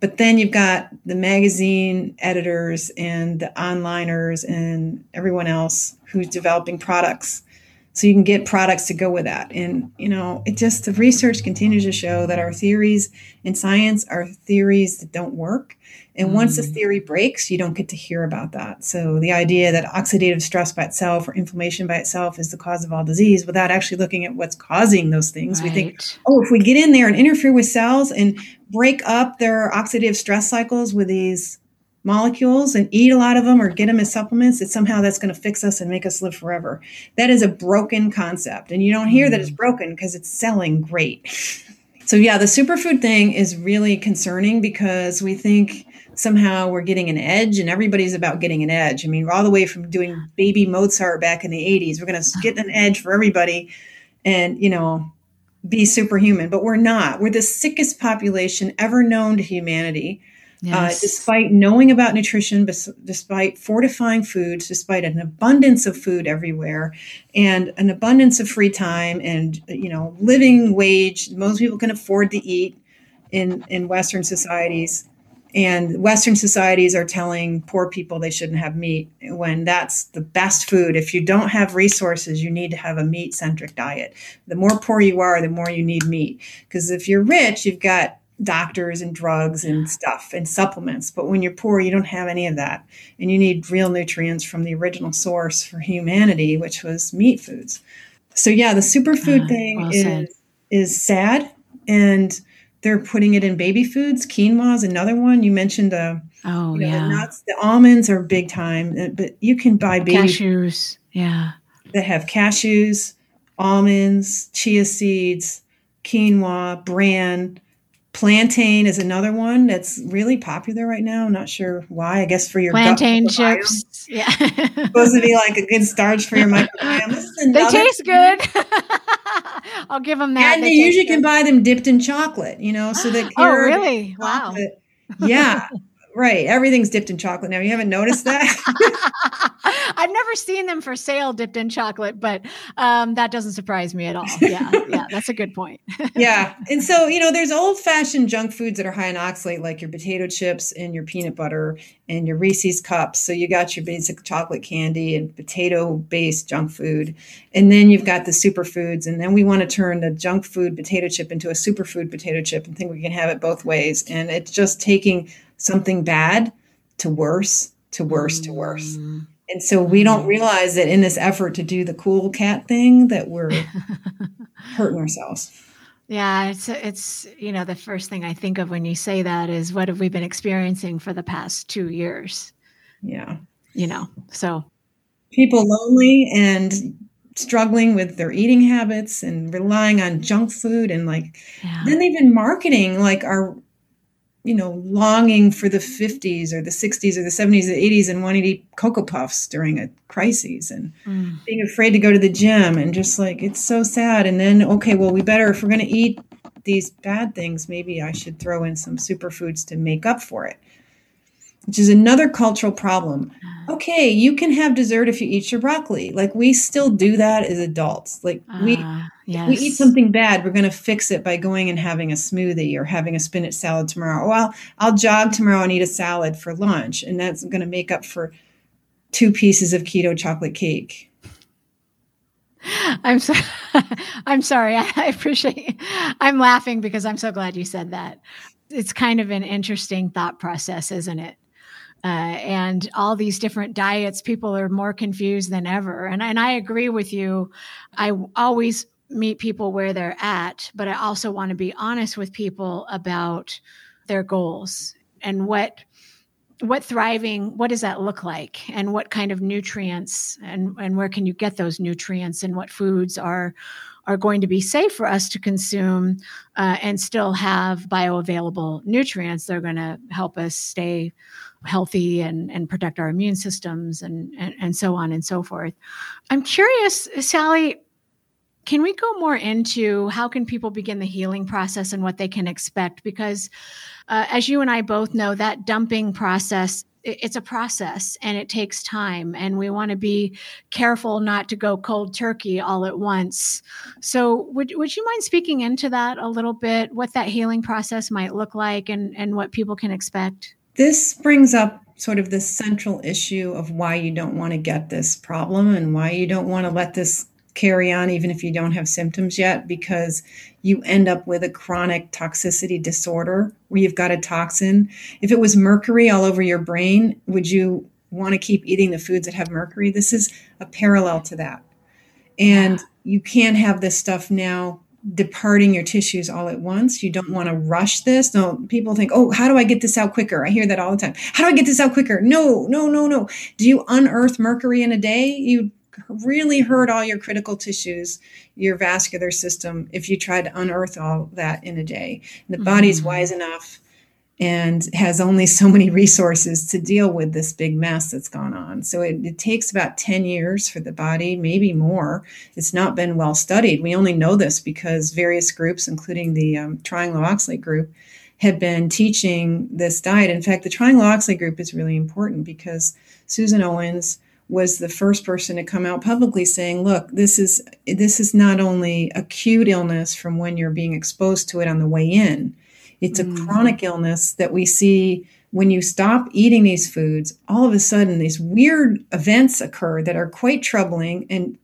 But then you've got the magazine editors and the onliners and everyone else who's developing products, so you can get products to go with that. And, you know, it just, the research continues to show that our theories in science are theories that don't work. And once the theory breaks, you don't get to hear about that. So the idea that oxidative stress by itself or inflammation by itself is the cause of all disease, without actually looking at what's causing those things. Right. We think, oh, if we get in there and interfere with cells and break up their oxidative stress cycles with these molecules and eat a lot of them or get them as supplements, that somehow that's going to fix us and make us live forever. That is a broken concept. And you don't hear that it's broken because it's selling great. So yeah, the superfood thing is really concerning, because we think somehow we're getting an edge, and everybody's about getting an edge. I mean, all the way from doing Baby Mozart back in the 80s, we're going to get an edge for everybody and, you know, be superhuman. But we're not. We're the sickest population ever known to humanity. Yes. Despite knowing about nutrition, despite fortifying foods, despite an abundance of food everywhere and an abundance of free time and, you know, living wage, most people can afford to eat in Western societies. And Western societies are telling poor people they shouldn't have meat, when that's the best food. If you don't have resources, you need to have a meat-centric diet. The more poor you are, the more you need meat. Because if you're rich, you've got doctors and drugs and stuff and supplements. But when you're poor, you don't have any of that. And you need real nutrients from the original source for humanity, which was meat foods. So yeah, the superfood thing is sad. And they're putting it in baby foods. Quinoa is another one. You mentioned the nuts. The almonds are big time, but you can buy baby cashews. Yeah. That have cashews, almonds, chia seeds, quinoa, bran. Plantain is another one that's really popular right now. I'm not sure why. I guess for your plantain chips. Yeah. It's supposed to be like a good starch for your microbiome. They taste good. I'll give them that. And they usually can buy them dipped in chocolate, so that. Oh, really? Wow. Yeah. Right. Everything's dipped in chocolate now. You haven't noticed that? I've never seen them for sale dipped in chocolate, but that doesn't surprise me at all. Yeah. Yeah. That's a good point. Yeah. And so, there's old fashioned junk foods that are high in oxalate, like your potato chips and your peanut butter and your Reese's cups. So you got your basic chocolate candy and potato based junk food. And then you've got the superfoods. And then we want to turn the junk food potato chip into a superfood potato chip and think we can have it both ways. And it's just taking something bad to worse, to worse, to worse. And so we don't realize that in this effort to do the cool cat thing that we're hurting ourselves. Yeah, it's the first thing I think of when you say that is what have we been experiencing for the past 2 years? Yeah. So people lonely and struggling with their eating habits and relying on junk food and then they've been marketing like our longing for the 50s or the 60s or the 70s, or the 80s and wanting to eat Cocoa Puffs during a crisis and being afraid to go to the gym and just it's so sad. And then, okay, well, if we're going to eat these bad things, maybe I should throw in some superfoods to make up for it, which is another cultural problem. Okay, you can have dessert if you eat your broccoli. We still do that as adults. If we eat something bad, we're going to fix it by going and having a smoothie or having a spinach salad tomorrow. Well, I'll jog tomorrow and eat a salad for lunch, and that's going to make up for 2 pieces of keto chocolate cake. I'm sorry. I appreciate it. I'm laughing because I'm so glad you said that. It's kind of an interesting thought process, isn't it? And all these different diets, people are more confused than ever. And I agree with you. I always meet people where they're at, but I also want to be honest with people about their goals and what thriving, what does that look like? And what kind of nutrients and where can you get those nutrients and what foods are going to be safe for us to consume and still have bioavailable nutrients. They're going to help us stay healthy and protect our immune systems and so on and so forth. I'm curious, Sally, can we go more into how can people begin the healing process and what they can expect? Because as you and I both know, that dumping process, it's a process and it takes time. And we want to be careful not to go cold turkey all at once. So would you mind speaking into that a little bit, what that healing process might look like and what people can expect? This brings up sort of the central issue of why you don't want to get this problem and why you don't want to let this carry on, even if you don't have symptoms yet, because you end up with a chronic toxicity disorder where you've got a toxin. If it was mercury all over your brain, would you want to keep eating the foods that have mercury? This is a parallel to that. And you can't have this stuff now departing your tissues all at once. You don't want to rush this. No, people think, oh, how do I get this out quicker? I hear that all the time. How do I get this out quicker? No. Do you unearth mercury in a day? You really hurt all your critical tissues, your vascular system, if you try to unearth all that in a day. And the body's wise enough and has only so many resources to deal with this big mess that's gone on. So it takes about 10 years for the body, maybe more. It's not been well studied. We only know this because various groups, including the Triangle oxalate group, have been teaching this diet. In fact, the Triangle oxalate group is really important because Susan Owens was the first person to come out publicly saying, look, this is not only acute illness from when you're being exposed to it on the way in, it's a chronic illness that we see when you stop eating these foods. All of a sudden, these weird events occur that are quite troubling and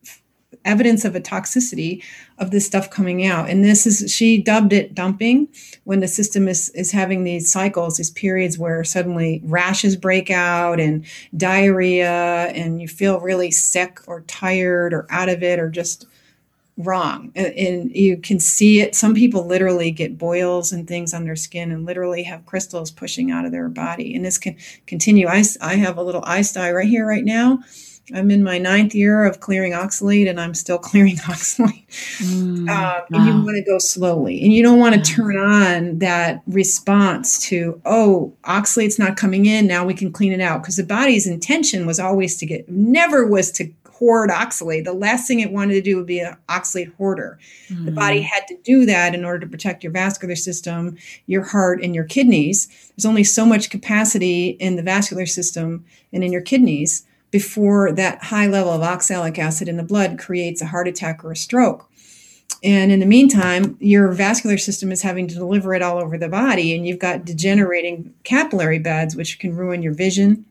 evidence of a toxicity of this stuff coming out. And this is, she dubbed it dumping, when the system is having these cycles, these periods where suddenly rashes break out and diarrhea, and you feel really sick or tired or out of it or just wrong. And you can see it. Some people literally get boils and things on their skin and literally have crystals pushing out of their body. And this can continue. I have a little eye sty right here right now. I'm in my 9th year of clearing oxalate, and I'm still clearing oxalate. And you want to go slowly, and you don't want to turn on that response to, oh, oxalate's not coming in, now we can clean it out. Because the body's intention was always to get, never was to hoard oxalate. The last thing it wanted to do would be an oxalate hoarder. Mm. The body had to do that in order to protect your vascular system, your heart, and your kidneys. There's only so much capacity in the vascular system and in your kidneys before that high level of oxalic acid in the blood creates a heart attack or a stroke. And in the meantime, your vascular system is having to deliver it all over the body, and you've got degenerating capillary beds, which can ruin your vision.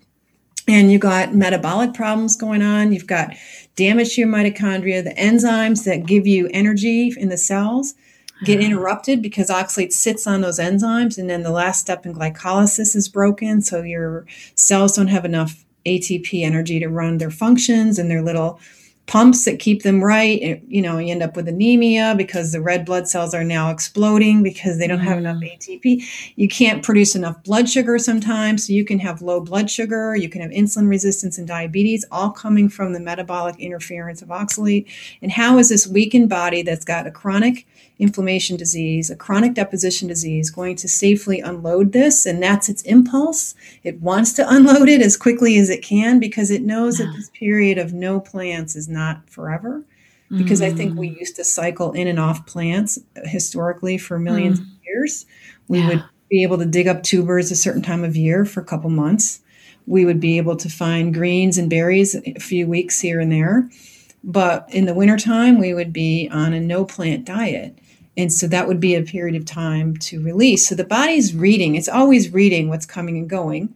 And you've got metabolic problems going on. You've got damage to your mitochondria. The enzymes that give you energy in the cells get interrupted because oxalate sits on those enzymes. And then the last step in glycolysis is broken. So your cells don't have enough ATP energy to run their functions and their little pumps that keep them right. And, you know, you end up with anemia because the red blood cells are now exploding because they don't have enough ATP. You can't produce enough blood sugar sometimes. So you can have low blood sugar. You can have insulin resistance and diabetes, all coming from the metabolic interference of oxalate. And how is this weakened body that's got a chronic inflammation disease, a chronic deposition disease, going to safely unload this? And that's its impulse. It wants to unload it as quickly as it can because it knows that this period of no plants is not forever. Because I think we used to cycle in and off plants historically for millions of years. We would be able to dig up tubers a certain time of year for a couple months. We would be able to find greens and berries a few weeks here and there. But in the wintertime, we would be on a no plant diet. And so that would be a period of time to release. So the body's reading. It's always reading what's coming and going.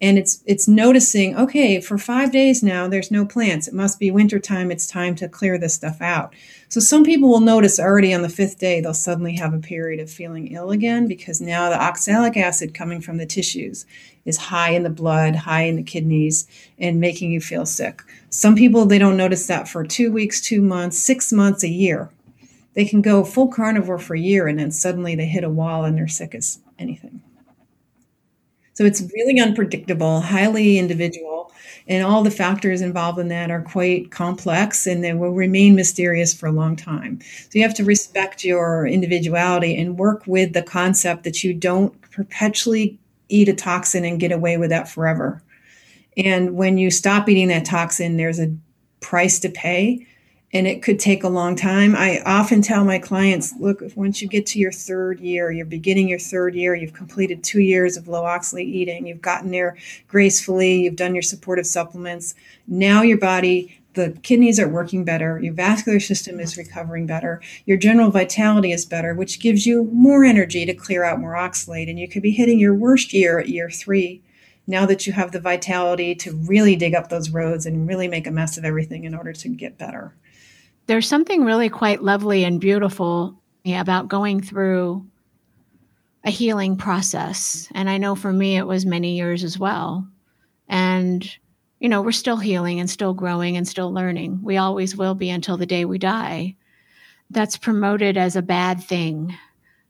And it's noticing, okay, for 5 days now, there's no plants. It must be wintertime. It's time to clear this stuff out. So some people will notice already on the 5th day, they'll suddenly have a period of feeling ill again because now the oxalic acid coming from the tissues is high in the blood, high in the kidneys, and making you feel sick. Some people, they don't notice that for 2 weeks, 2 months, 6 months, a year. They can go full carnivore for a year, and then suddenly they hit a wall and they're sick as anything. So it's really unpredictable, highly individual, and all the factors involved in that are quite complex, and they will remain mysterious for a long time. So you have to respect your individuality and work with the concept that you don't perpetually eat a toxin and get away with that forever. And when you stop eating that toxin, there's a price to pay. And it could take a long time. I often tell my clients, look, once you get to your 3rd year, you're beginning your 3rd year, you've completed 2 years of low oxalate eating, you've gotten there gracefully, you've done your supportive supplements. Now your body, the kidneys are working better, your vascular system is recovering better, your general vitality is better, which gives you more energy to clear out more oxalate. And you could be hitting your worst year at year 3. Now that you have the vitality to really dig up those roads and really make a mess of everything in order to get better. There's something really quite lovely and beautiful about going through a healing process. And I know for me, it was many years as well. And, you know, we're still healing and still growing and still learning. We always will be until the day we die. That's promoted as a bad thing.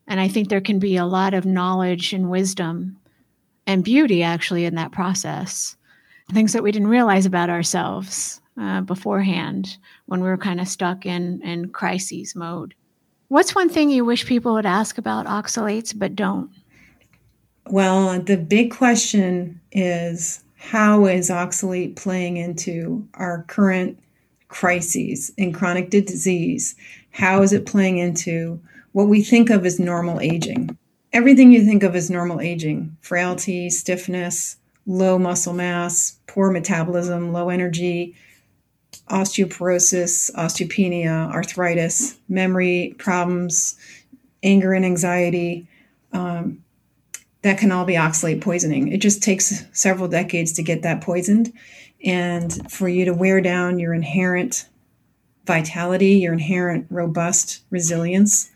And I think there can be a lot of knowledge and wisdom and beauty actually in that process. Things that we didn't realize about ourselves beforehand when we were kind of stuck in crises mode. What's one thing you wish people would ask about oxalates but don't? Well, the big question is, how is oxalate playing into our current crises and chronic disease? How is it playing into what we think of as normal aging? Everything you think of as normal aging, frailty, stiffness, low muscle mass, poor metabolism, low energy, osteoporosis, osteopenia, arthritis, memory problems, anger and anxiety, that can all be oxalate poisoning. It just takes several decades to get that poisoned and for you to wear down your inherent vitality, your inherent robust resilience,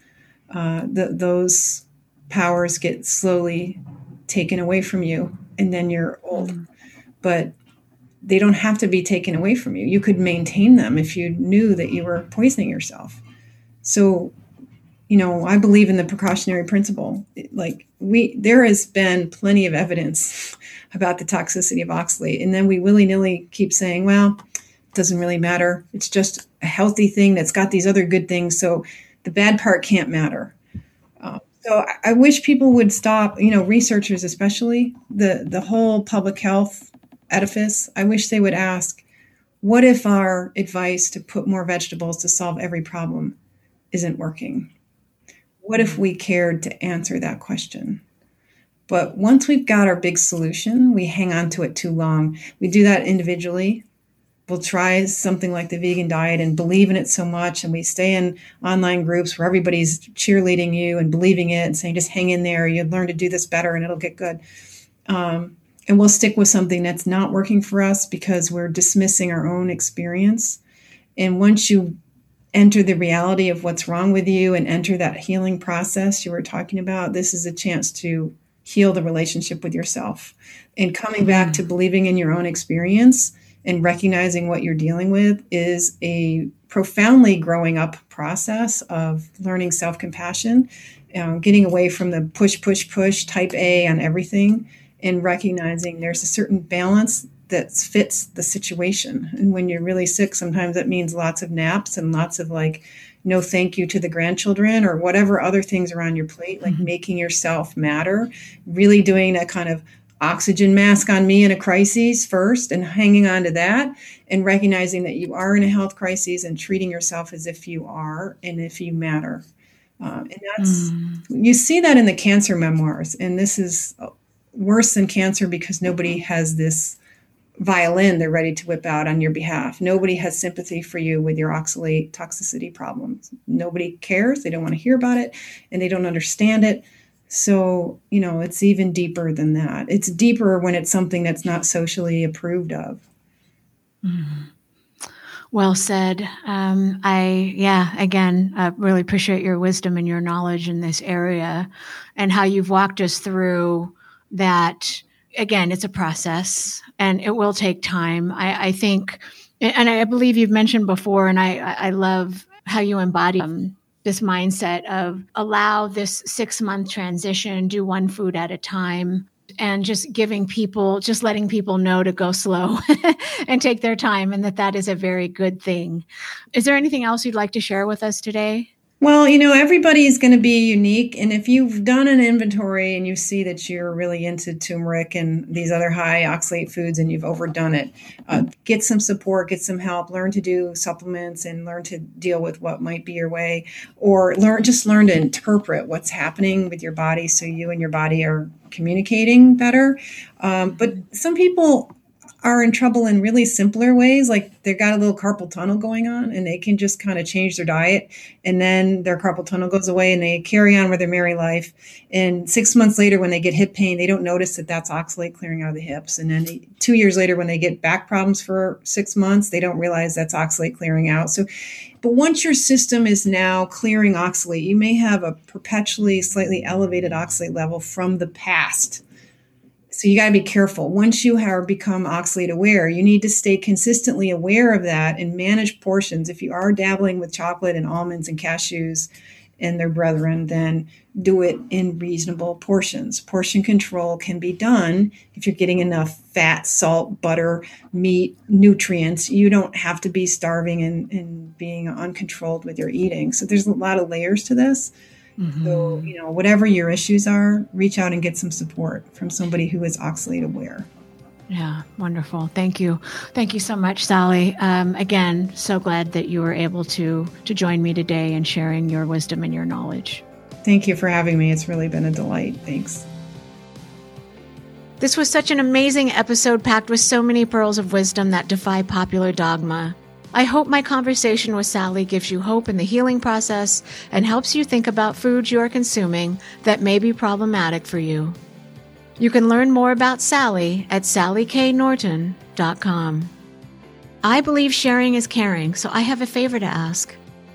those powers get slowly taken away from you, and then you're old. But they don't have to be taken away from you. You could maintain them if you knew that you were poisoning yourself. So, you know, I believe in the precautionary principle. Like there has been plenty of evidence about the toxicity of oxalate. And then we willy-nilly keep saying, well, it doesn't really matter. It's just a healthy thing that's got these other good things. So the bad part can't matter. So I wish people would stop, you know, researchers especially, the whole public health edifice. I wish they would ask, what if our advice to put more vegetables to solve every problem isn't working? What if we cared to answer that question? But once we've got our big solution, we hang on to it too long. We do that individually. We'll try something like the vegan diet and believe in it so much, and we stay in online groups where everybody's cheerleading you and believing it and saying, just hang in there, you'll learn to do this better and it'll get good. And we'll stick with something that's not working for us because we're dismissing our own experience. And once you enter the reality of what's wrong with you and enter that healing process you were talking about, this is a chance to heal the relationship with yourself. And coming back to believing in your own experience and recognizing what you're dealing with is a profoundly growing up process of learning self-compassion, getting away from the push, type A on everything, and recognizing there's a certain balance that fits the situation. And when you're really sick, sometimes that means lots of naps and lots of like, no thank you to the grandchildren or whatever other things are on your plate, like making yourself matter, really doing that kind of oxygen mask on me in a crisis first and hanging on to that and recognizing that you are in a health crisis and treating yourself as if you are and if you matter. And that's, you see that in the cancer memoirs. And this is worse than cancer because nobody has this violin they're ready to whip out on your behalf. Nobody has sympathy for you with your oxalate toxicity problems. Nobody cares. They don't want to hear about it and they don't understand it. So, you know, it's even deeper than that. It's deeper when it's something that's not socially approved of. Well said. I really appreciate your wisdom and your knowledge in this area and how you've walked us through that. Again, it's a process and it will take time. I think, and I believe you've mentioned before, and I love how you embody this mindset of allow this 6-month transition, do one food at a time, and just giving people, just letting people know to go slow and take their time, and that is a very good thing. Is there anything else you'd like to share with us today? Well, you know, everybody is going to be unique. And if you've done an inventory and you see that you're really into turmeric and these other high oxalate foods and you've overdone it, get some support, get some help, learn to do supplements and learn to deal with what might be your way, or learn to interpret what's happening with your body so you and your body are communicating better. But some people are in trouble in really simpler ways. Like they've got a little carpal tunnel going on and they can just kind of change their diet and then their carpal tunnel goes away and they carry on with their merry life. And 6 months later, when they get hip pain, they don't notice that that's oxalate clearing out of the hips. And then 2 years later, when they get back problems for 6 months, they don't realize that's oxalate clearing out. So, but once your system is now clearing oxalate, you may have a perpetually slightly elevated oxalate level from the past. So you got to be careful. Once you have become oxalate aware, you need to stay consistently aware of that and manage portions. If you are dabbling with chocolate and almonds and cashews and their brethren, then do it in reasonable portions. Portion control can be done if you're getting enough fat, salt, butter, meat, nutrients. You don't have to be starving and being uncontrolled with your eating. So there's a lot of layers to this. So, you know, whatever your issues are, reach out and get some support from somebody who is oxalate aware. Yeah, wonderful. Thank you. Thank you so much, Sally. Again, so glad that you were able to join me today in sharing your wisdom and your knowledge. Thank you for having me. It's really been a delight. Thanks. This was such an amazing episode packed with so many pearls of wisdom that defy popular dogma. I hope my conversation with Sally gives you hope in the healing process and helps you think about foods you are consuming that may be problematic for you. You can learn more about Sally at SallyKNorton.com. I believe sharing is caring, so I have a favor to ask.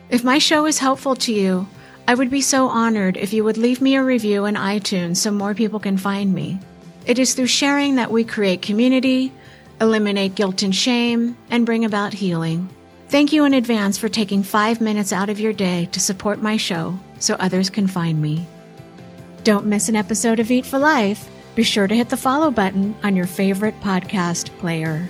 If my show is helpful to you, I would be so honored if you would leave me a review in iTunes so more people can find me. It is through sharing that we create community, eliminate guilt and shame, and bring about healing. Thank you in advance for taking 5 minutes out of your day to support my show so others can find me. Don't miss an episode of Eat for Life. Be sure to hit the follow button on your favorite podcast player.